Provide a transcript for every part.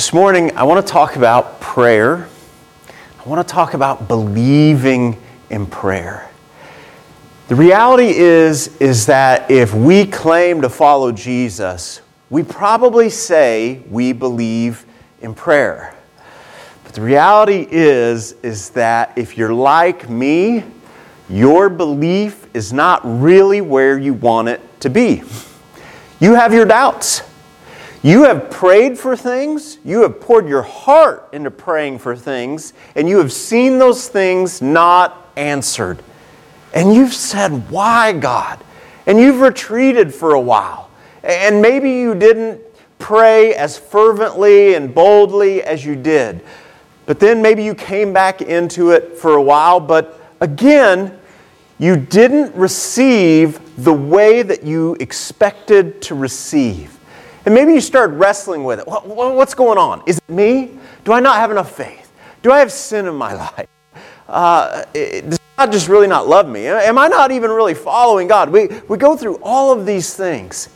This morning, I want to talk about prayer. I want to talk about believing in prayer. The reality is that if we claim to follow Jesus, we probably say we believe in prayer. But the reality is that if you're like me, your belief is not really where you want it to be. You have your doubts. You have prayed for things, you have poured your heart into praying for things, and you have seen those things not answered. And you've said, "Why, God?" And you've retreated for a while. And maybe you didn't pray as fervently and boldly as you did. But then maybe you came back into it for a while, but again, you didn't receive the way that you expected to receive. And maybe you start wrestling with it. What's going on? Is it me? Do I not have enough faith? Do I have sin in my life? Does God just really not love me? Am I not even really following God? We go through all of these things.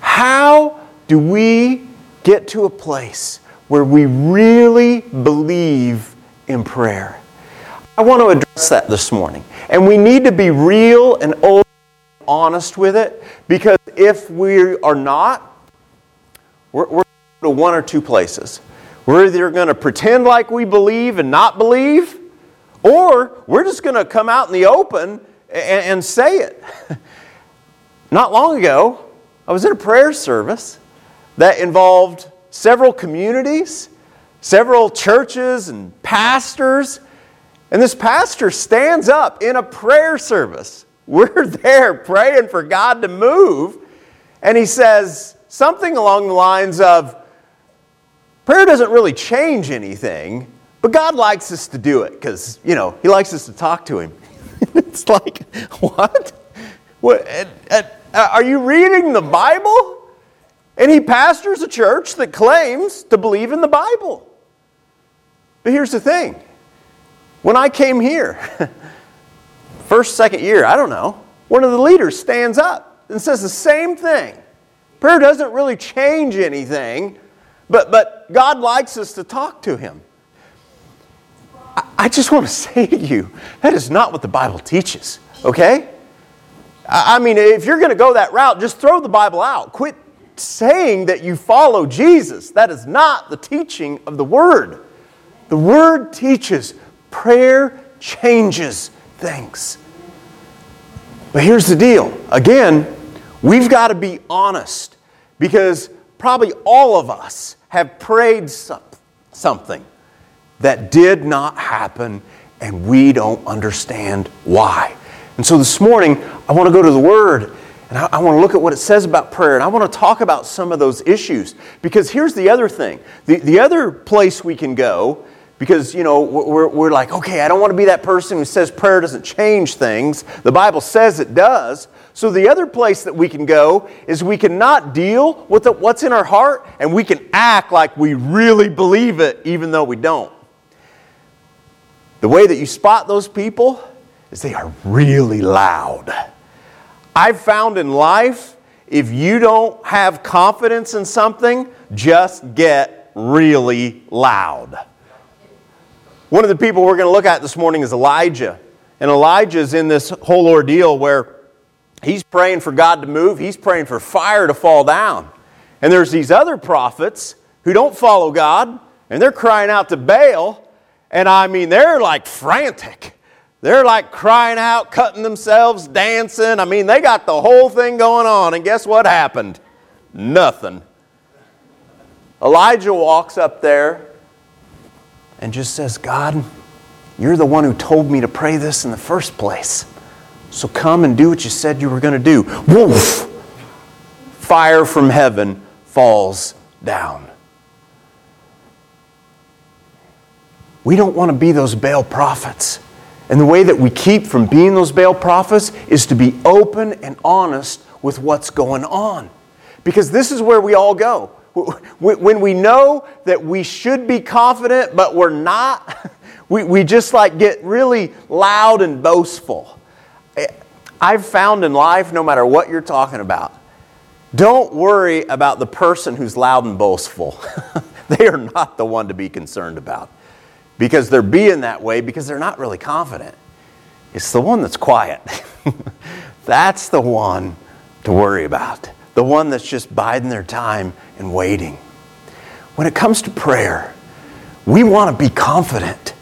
How do we get to a place where we really believe in prayer? I want to address that this morning. And we need to be real and honest with it, because if we are not, we're to one or two places. We're either going to pretend like we believe and not believe, or we're just going to come out in the open and say it. Not long ago, I was in a prayer service that involved several communities, several churches and pastors, and this pastor stands up in a prayer service. We're there praying for God to move, and he says something along the lines of, prayer doesn't really change anything, but God likes us to do it because, He likes us to talk to Him. It's like, what? Are you reading the Bible? And he pastors a church that claims to believe in the Bible. But here's the thing. When I came here, first, second year, I don't know, one of the leaders stands up and says the same thing. Prayer doesn't really change anything, but God likes us to talk to Him. I just want to say to you, that is not what the Bible teaches, okay? I mean, if you're going to go that route, just throw the Bible out. Quit saying that you follow Jesus. That is not the teaching of the Word. The Word teaches prayer changes things. But here's the deal. Again, we've got to be honest, because probably all of us have prayed something that did not happen, and we don't understand why. And so this morning, I want to go to the Word, and I want to look at what it says about prayer, and I want to talk about some of those issues. Because here's the other thing. The other place we can go, because, we're like, okay, I don't want to be that person who says prayer doesn't change things. The Bible says it does. So the other place that we can go is we can not deal with what's in our heart, and we can act like we really believe it even though we don't. The way that you spot those people is they are really loud. I've found in life, if you don't have confidence in something, just get really loud. One of the people we're going to look at this morning is Elijah. And Elijah's in this whole ordeal where he's praying for God to move. He's praying for fire to fall down. And there's these other prophets who don't follow God, and they're crying out to Baal. And I mean, they're like frantic. They're like crying out, cutting themselves, dancing. I mean, they got the whole thing going on. And guess what happened? Nothing. Elijah walks up there and just says, "God, you're the one who told me to pray this in the first place. So come and do what you said you were going to do." Woof! Fire from heaven falls down. We don't want to be those Baal prophets. And the way that we keep from being those Baal prophets is to be open and honest with what's going on. Because this is where we all go. When we know that we should be confident, but we're not, we just like get really loud and boastful. I've found in life, no matter what you're talking about, don't worry about the person who's loud and boastful. They are not the one to be concerned about, because they're being that way because they're not really confident. It's the one that's quiet. That's the one to worry about. The one that's just biding their time and waiting. When it comes to prayer, we want to be confident.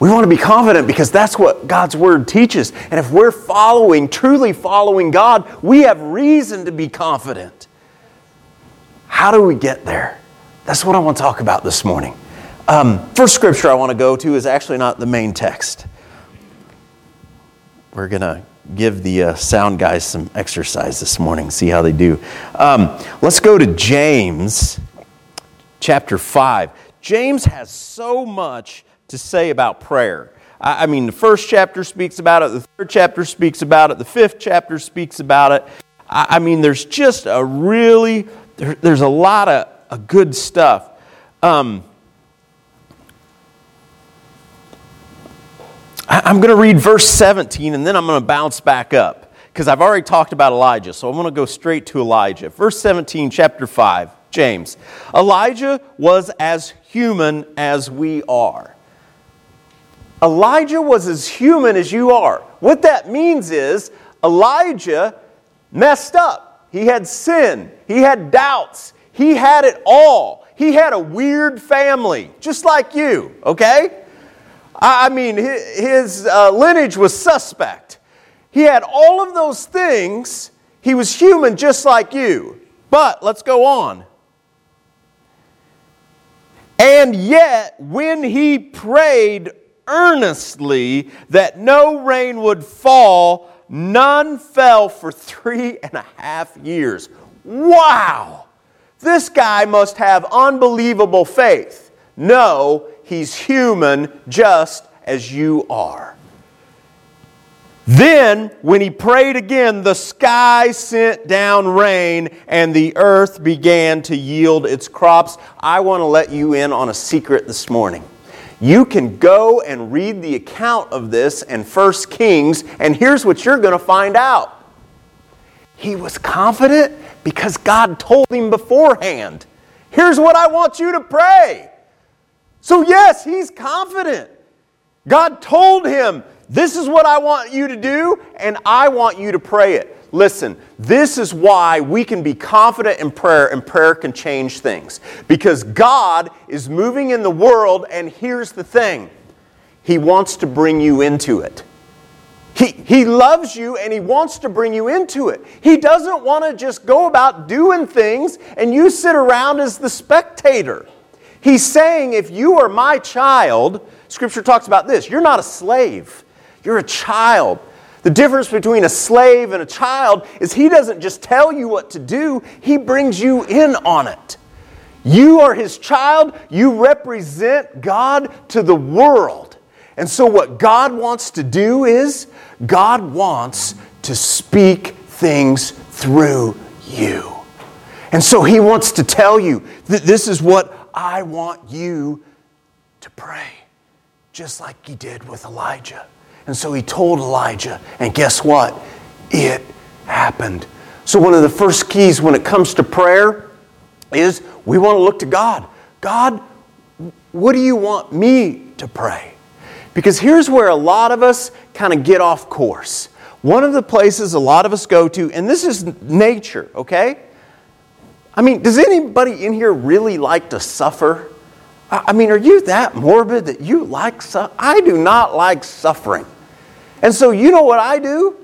We want to be confident because that's what God's Word teaches. And if we're truly following God, we have reason to be confident. How do we get there? That's what I want to talk about this morning. First scripture I want to go to is actually not the main text. We're going to give the sound guys some exercise this morning, see how they do. Let's go to James chapter 5. James has so much to say about prayer. I mean, the first chapter speaks about it, the third chapter speaks about it, the fifth chapter speaks about it. I mean, there's just a really, there's a lot of good stuff. I'm going to read verse 17, and then I'm going to bounce back up, because I've already talked about Elijah, so I'm going to go straight to Elijah. Verse 17, chapter 5, James. Elijah was as human as we are. Elijah was as human as you are. What that means is Elijah messed up. He had sin. He had doubts. He had it all. He had a weird family, just like you, okay? I mean, his lineage was suspect. He had all of those things. He was human just like you. But let's go on. And yet, when he prayed earnestly that no rain would fall, none fell for 3.5 years. Wow! This guy must have unbelievable faith. No, he's human just as you are. Then, when he prayed again, the sky sent down rain and the earth began to yield its crops. I want to let you in on a secret this morning. You can go and read the account of this in 1 Kings, and here's what you're going to find out. He was confident because God told him beforehand. Here's what I want you to pray. So yes, he's confident. God told him, this is what I want you to do, and I want you to pray it. Listen, this is why we can be confident in prayer, and prayer can change things. Because God is moving in the world, and here's the thing. He wants to bring you into it. He loves you, and He wants to bring you into it. He doesn't want to just go about doing things, and you sit around as the spectator. He's saying, if you are my child, Scripture talks about this, you're not a slave, you're a child. The difference between a slave and a child is he doesn't just tell you what to do, he brings you in on it. You are his child, you represent God to the world. And so what God wants to do is, God wants to speak things through you. And so he wants to tell you that this is what I want you to pray, just like he did with Elijah. And so he told Elijah, and guess what? It happened. So one of the first keys when it comes to prayer is we want to look to God. God, what do you want me to pray? Because here's where a lot of us kind of get off course. One of the places a lot of us go to, and this is nature, okay? I mean, does anybody in here really like to suffer? I mean, are you that morbid that you like suffering? I do not like suffering. And so you know what I do?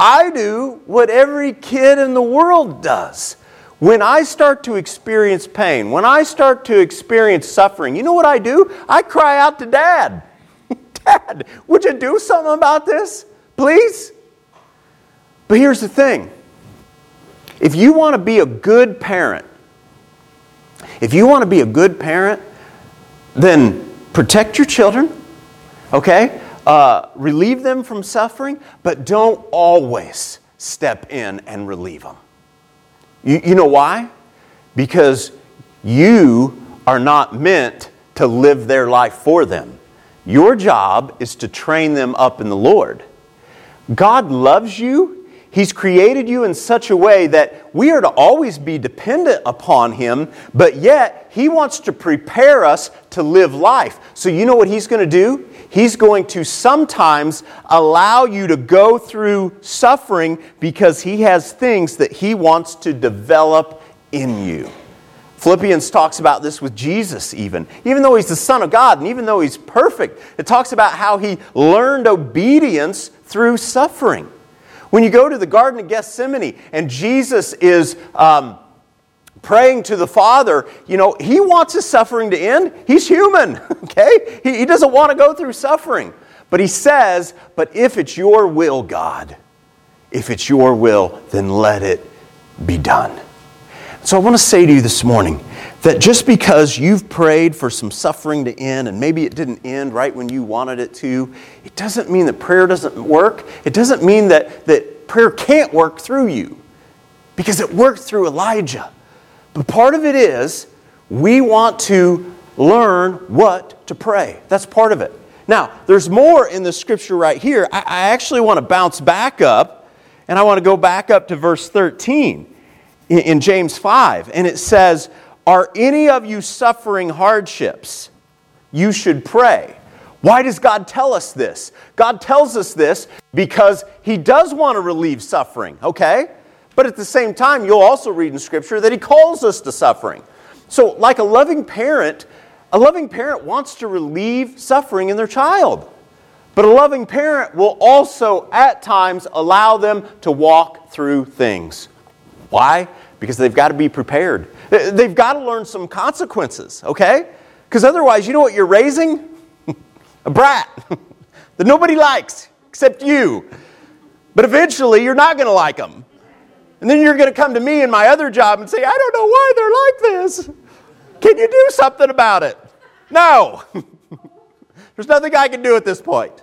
I do what every kid in the world does. When I start to experience pain, when I start to experience suffering, you know what I do? I cry out to Dad. Dad, would you do something about this, please? But here's the thing. If you want to be a good parent, then protect your children, okay? Relieve them from suffering, but don't always step in and relieve them. You know why? Because you are not meant to live their life for them. Your job is to train them up in the Lord. God loves you. He's created you in such a way that we are to always be dependent upon Him, but yet He wants to prepare us to live life. So you know what He's going to do? He's going to sometimes allow you to go through suffering because He has things that He wants to develop in you. Philippians talks about this with Jesus even. Even though He's the Son of God and even though He's perfect, it talks about how He learned obedience through suffering. When you go to the Garden of Gethsemane and Jesus is praying to the Father, you know, He wants His suffering to end. He's human, okay? He doesn't want to go through suffering. But He says, but if it's your will, God, if it's your will, then let it be done. So I want to say to you this morning that just because you've prayed for some suffering to end and maybe it didn't end right when you wanted it to, it doesn't mean that prayer doesn't work. It doesn't mean that prayer can't work through you, because it worked through Elijah. But part of it is we want to learn what to pray. That's part of it. Now, there's more in the scripture right here. I actually want to bounce back up, and I want to go back up to verse 13 in James 5. And it says, "Are any of you suffering hardships? You should pray." Why does God tell us this? God tells us this because He does want to relieve suffering, okay? But at the same time, you'll also read in Scripture that He calls us to suffering. So like a loving parent wants to relieve suffering in their child. But a loving parent will also at times allow them to walk through things. Why? Because they've got to be prepared. They've got to learn some consequences, okay? Because otherwise, you know what you're raising? A brat that nobody likes except you. But eventually, you're not going to like them. And then you're going to come to me in my other job and say, I don't know why they're like this. Can you do something about it? No. There's nothing I can do at this point.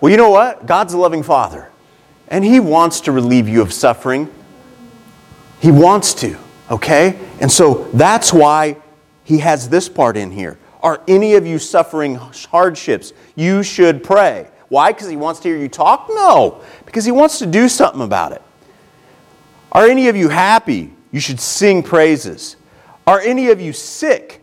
Well, you know what? God's a loving Father. And He wants to relieve you of suffering. He wants to, okay? And so that's why He has this part in here. Are any of you suffering hardships? You should pray. Why? Because He wants to hear you talk? No, because He wants to do something about it. Are any of you happy? You should sing praises. Are any of you sick?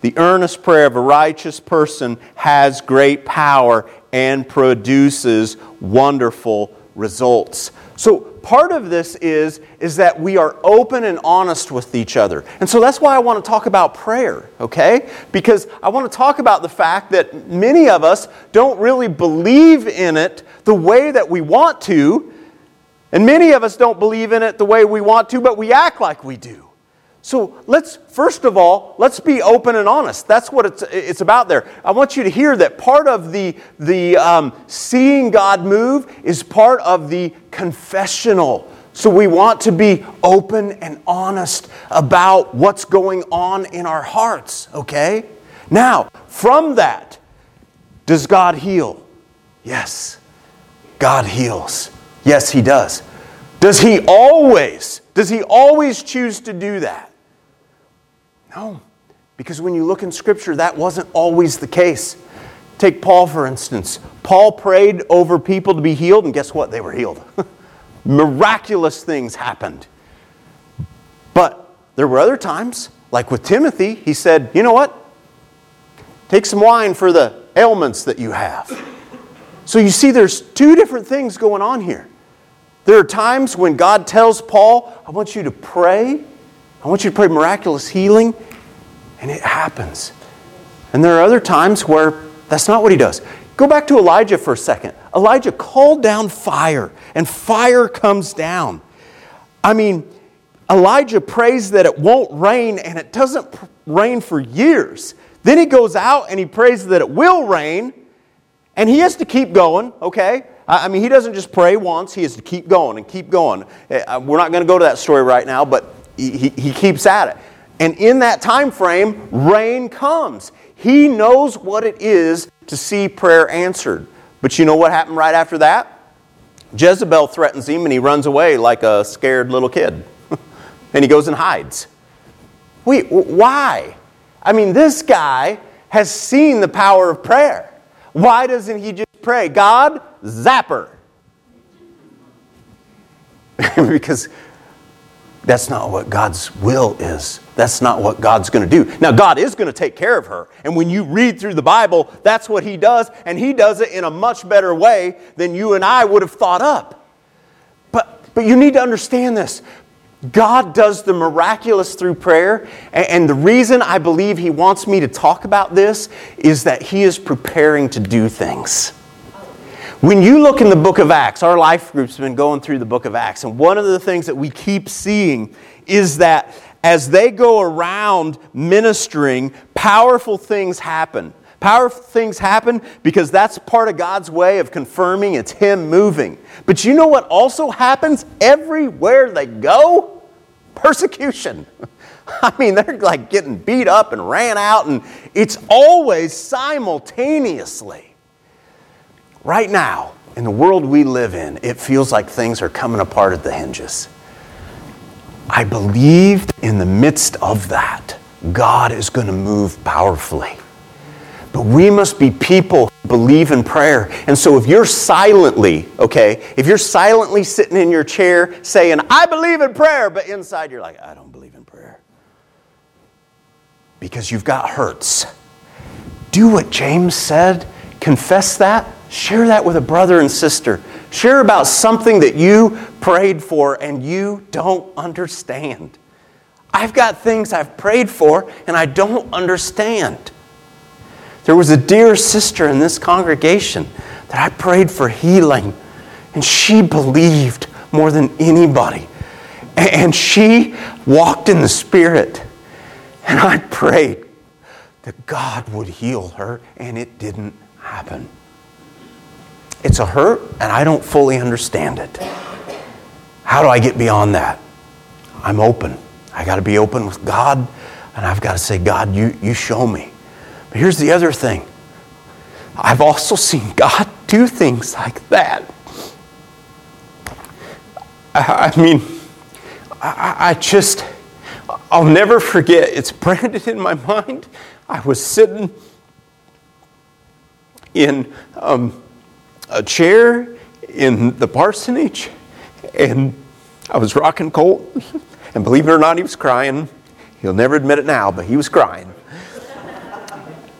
The earnest prayer of a righteous person has great power and produces wonderful results. So part of this is that we are open and honest with each other. And so that's why I want to talk about prayer, okay? Because I want to talk about the fact that many of us don't really believe in it the way that we want to, and many of us don't believe in it the way we want to, but we act like we do. So let's, first of all, let's be open and honest. That's what it's about there. I want you to hear that part of the seeing God move is part of the confessional. So we want to be open and honest about what's going on in our hearts, okay? Now, from that, does God heal? Yes, God heals. Yes, He does. Does He always choose to do that? No, because when you look in Scripture, that wasn't always the case. Take Paul, for instance. Paul prayed over people to be healed, and guess what? They were healed. Miraculous things happened. But there were other times, like with Timothy, he said, you know what? Take some wine for the ailments that you have. So you see, there's two different things going on here. There are times when God tells Paul, I want you to pray. I want you to pray miraculous healing. And it happens. And there are other times where that's not what He does. Go back to Elijah for a second. Elijah called down fire, and fire comes down. I mean, Elijah prays that it won't rain, and it doesn't rain for years. Then he goes out and he prays that it will rain, and he has to keep going, okay? I mean, he doesn't just pray once. He has to keep going and keep going. We're not going to go to that story right now, but he keeps at it. And in that time frame, rain comes. He knows what it is to see prayer answered. But you know what happened right after that? Jezebel threatens him and he runs away like a scared little kid. And he goes and hides. Wait, why? I mean, this guy has seen the power of prayer. Why doesn't he just pray, God, zap her? Because that's not what God's will is. That's not what God's going to do. Now, God is going to take care of her. And when you read through the Bible, that's what He does. And He does it in a much better way than you and I would have thought up. But you need to understand this. God does the miraculous through prayer. And the reason I believe He wants me to talk about this is that He is preparing to do things. When you look in the book of Acts, our life group's been going through the book of Acts, and one of the things that we keep seeing is that as they go around ministering, powerful things happen. Powerful things happen because that's part of God's way of confirming it's Him moving. But you know what also happens everywhere they go? Persecution. I mean, they're like getting beat up and ran out, and it's always simultaneously. Right now, in the world we live in, it feels like things are coming apart at the hinges. I believe in the midst of that, God is going to move powerfully. But we must be people who believe in prayer. And so if you're silently, if you're silently sitting in your chair saying, I believe in prayer, but inside you're like, I don't believe in prayer. Because you've got hurts. Do what James said. Confess that. Share that with a brother and sister. Share about something that you prayed for and you don't understand. I've got things I've prayed for and I don't understand. There was a dear sister in this congregation that I prayed for healing, and she believed more than anybody. And she walked in the Spirit, and I prayed that God would heal her, and it didn't happen. It's a hurt, and I don't fully understand it. How do I get beyond that? I'm open. I got to be open with God, and I've got to say, God, you show me. But here's the other thing. I've also seen God do things like that. I mean, I'll never forget. It's branded in my mind. I was sitting in a chair in the parsonage, and I was rocking Colt, and believe it or not, he was crying. He'll never admit it now, but he was crying.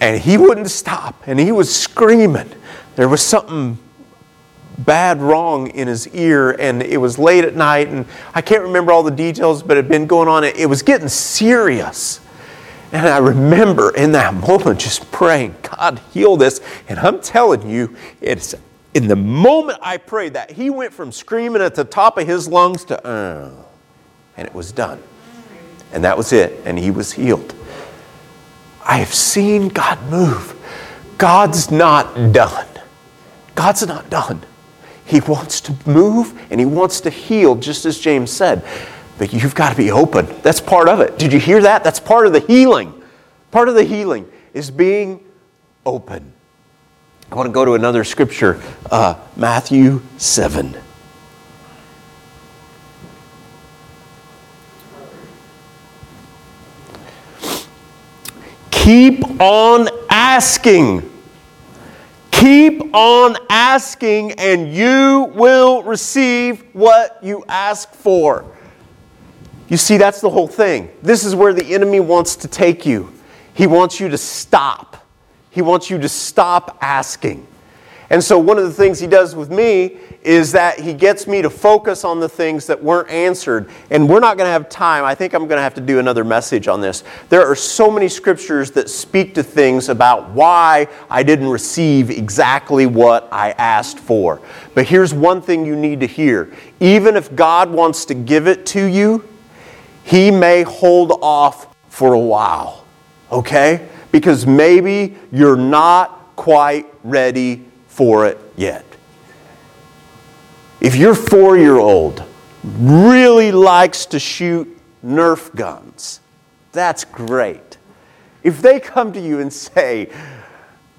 And he wouldn't stop, and he was screaming. There was something bad wrong in his ear, and it was late at night, and I can't remember all the details, but it had been going on. It was getting serious. And I remember in that moment just praying, God, heal this. And I'm telling you, it's in the moment I prayed that, he went from screaming at the top of his lungs to, and it was done. And that was it. And he was healed. I have seen God move. God's not done. God's not done. He wants to move and he wants to heal, just as James said. But you've got to be open. That's part of it. Did you hear that? That's part of the healing. Part of the healing is being open. I want to go to another scripture, Matthew 7. Keep on asking. Keep on asking, and you will receive what you ask for. You see, that's the whole thing. This is where the enemy wants to take you. He wants you to stop. He wants you to stop asking. And so one of the things he does with me is that he gets me to focus on the things that weren't answered. And we're not going to have time. I think I'm going to have to do another message on this. There are so many scriptures that speak to things about why I didn't receive exactly what I asked for. But here's one thing you need to hear. Even if God wants to give it to you, He may hold off for a while, okay? Because maybe you're not quite ready for it yet. If your 4-year-old really likes to shoot Nerf guns, that's great. If they come to you and say,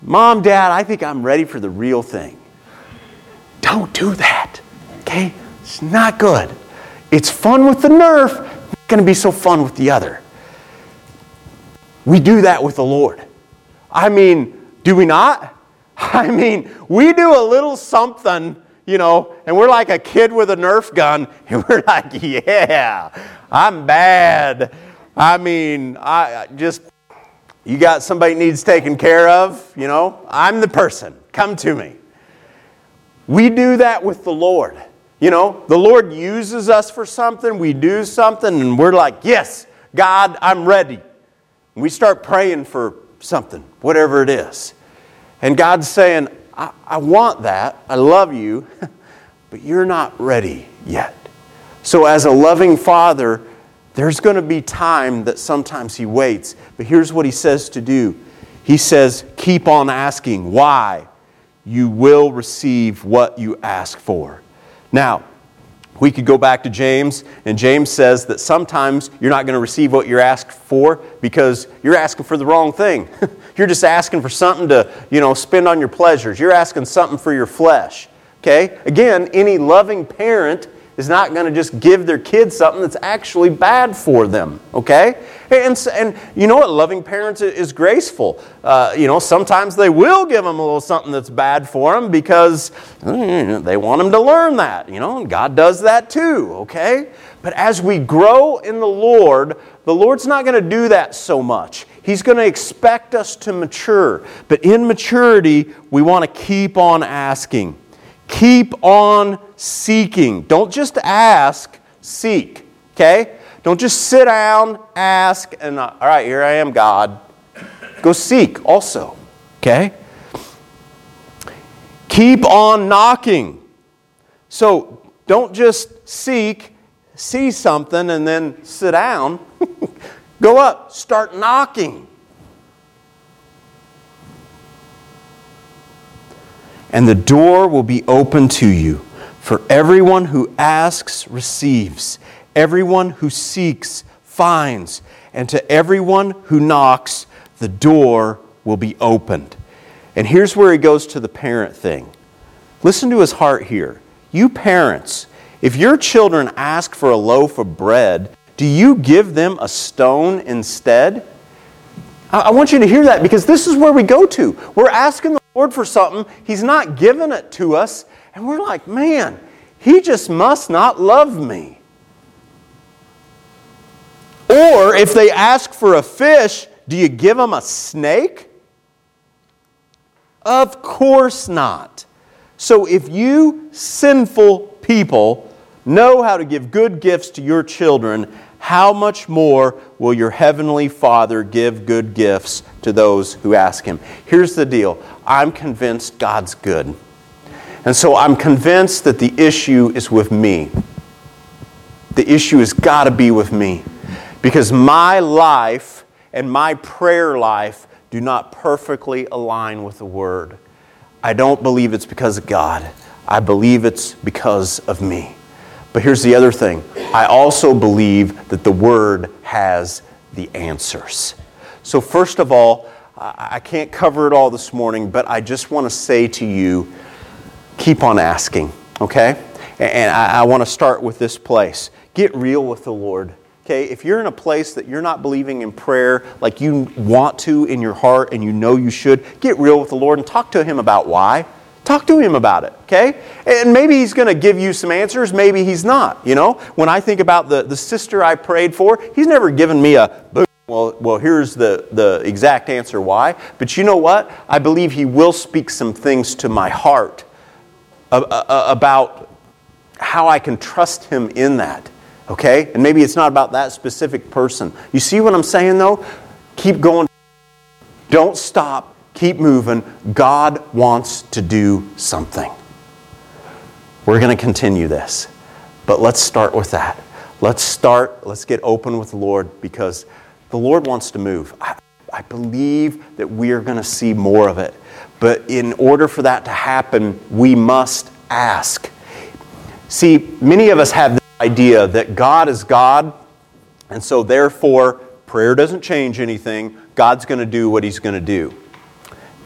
Mom, Dad, I think I'm ready for the real thing, don't do that, okay? It's not good. It's fun with the Nerf, not going to be so fun with the other. We do that with the Lord. I mean, do we not? I mean, we do a little something, you know, and we're like a kid with a Nerf gun, and we're like, yeah, I'm bad. I mean, you got somebody needs taken care of, you know, I'm the person, come to me. We do that with the Lord. You know, the Lord uses us for something, we do something, and we're like, yes, God, I'm ready. And we start praying for something, whatever it is. And God's saying, I want that, I love you, but you're not ready yet. So as a loving father, there's going to be time that sometimes he waits. But here's what he says to do. He says, keep on asking. Why? You will receive what you ask for. Now, we could go back to James, and James says that sometimes you're not going to receive what you're asked for because you're asking for the wrong thing. You're just asking for something to, you know, spend on your pleasures. You're asking something for your flesh. Okay? Again, any loving parent is not going to just give their kids something that's actually bad for them, okay? And you know what? Loving parents is graceful. You know, sometimes they will give them a little something that's bad for them because they want them to learn that, you know? And God does that too, okay? But as we grow in the Lord's not going to do that so much. He's going to expect us to mature. But in maturity, we want to keep on asking. Keep on seeking. Don't just ask, seek. Okay? Don't just sit down, ask, and all right, here I am, God. Go seek also. Okay? Keep on knocking. So don't just seek, see something, and then sit down. Go up, start knocking. And the door will be open to you. For everyone who asks receives, everyone who seeks finds, and to everyone who knocks, the door will be opened. And here's where he goes to the parent thing. Listen to his heart here. You parents, if your children ask for a loaf of bread, do you give them a stone instead? I want you to hear that because this is where we go to. We're asking the Lord for something. He's not giving it to us. And we're like, man, he just must not love me. Or if they ask for a fish, do you give them a snake? Of course not. So if you sinful people know how to give good gifts to your children, how much more will your heavenly Father give good gifts to those who ask Him? Here's the deal. I'm convinced God's good. And so I'm convinced that the issue is with me. The issue has got to be with me. Because my life and my prayer life do not perfectly align with the Word. I don't believe it's because of God. I believe it's because of me. But here's the other thing. I also believe that the Word has the answers. So first of all, I can't cover it all this morning, but I just want to say to you, keep on asking, okay? And I want to start with this place. Get real with the Lord, okay? If you're in a place that you're not believing in prayer like you want to in your heart and you know you should, get real with the Lord and talk to Him about why. Talk to Him about it, okay? And maybe He's going to give you some answers. Maybe He's not, you know? When I think about the sister I prayed for, He's never given me a boom. Well, here's the exact answer why. But you know what? I believe He will speak some things to my heart about how I can trust Him in that, okay? And maybe it's not about that specific person. You see what I'm saying, though? Keep going. Don't stop. Keep moving. God wants to do something. We're going to continue this, but let's start with that. Let's get open with the Lord because the Lord wants to move. I believe that we are going to see more of it. But in order for that to happen, we must ask. See, many of us have the idea that God is God, and so therefore prayer doesn't change anything, God's going to do what He's going to do.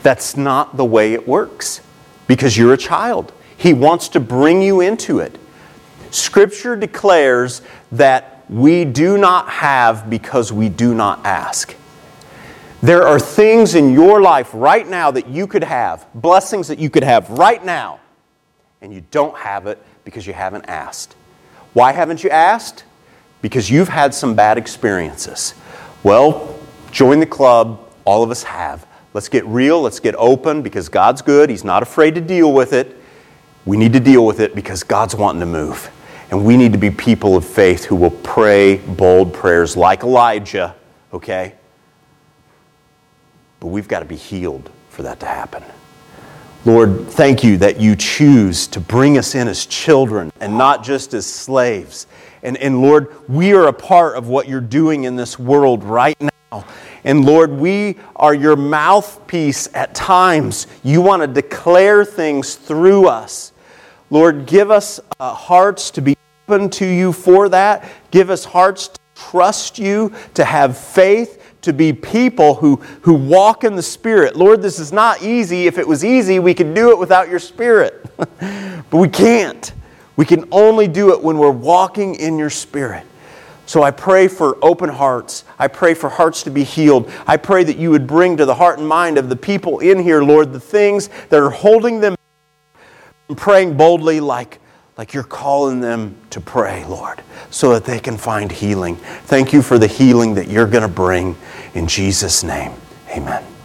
That's not the way it works, because you're a child. He wants to bring you into it. Scripture declares that we do not have because we do not ask. There are things in your life right now that you could have, blessings that you could have right now, and you don't have it because you haven't asked. Why haven't you asked? Because you've had some bad experiences. Well, join the club. All of us have. Let's get real. Let's get open, because God's good. He's not afraid to deal with it. We need to deal with it because God's wanting to move. And we need to be people of faith who will pray bold prayers like Elijah, okay? But we've got to be healed for that to happen. Lord, thank you that you choose to bring us in as children and not just as slaves. And Lord, we are a part of what you're doing in this world right now. And Lord, we are your mouthpiece at times. You want to declare things through us. Lord, give us hearts to be open to you for that. Give us hearts to trust you, to have faith, to be people who walk in the Spirit. Lord, this is not easy. If it was easy, we could do it without your Spirit. But we can't. We can only do it when we're walking in your Spirit. So I pray for open hearts. I pray for hearts to be healed. I pray that you would bring to the heart and mind of the people in here, Lord, the things that are holding them back from praying boldly like you're calling them to pray, Lord, so that they can find healing. Thank you for the healing that you're going to bring. In Jesus' name, amen.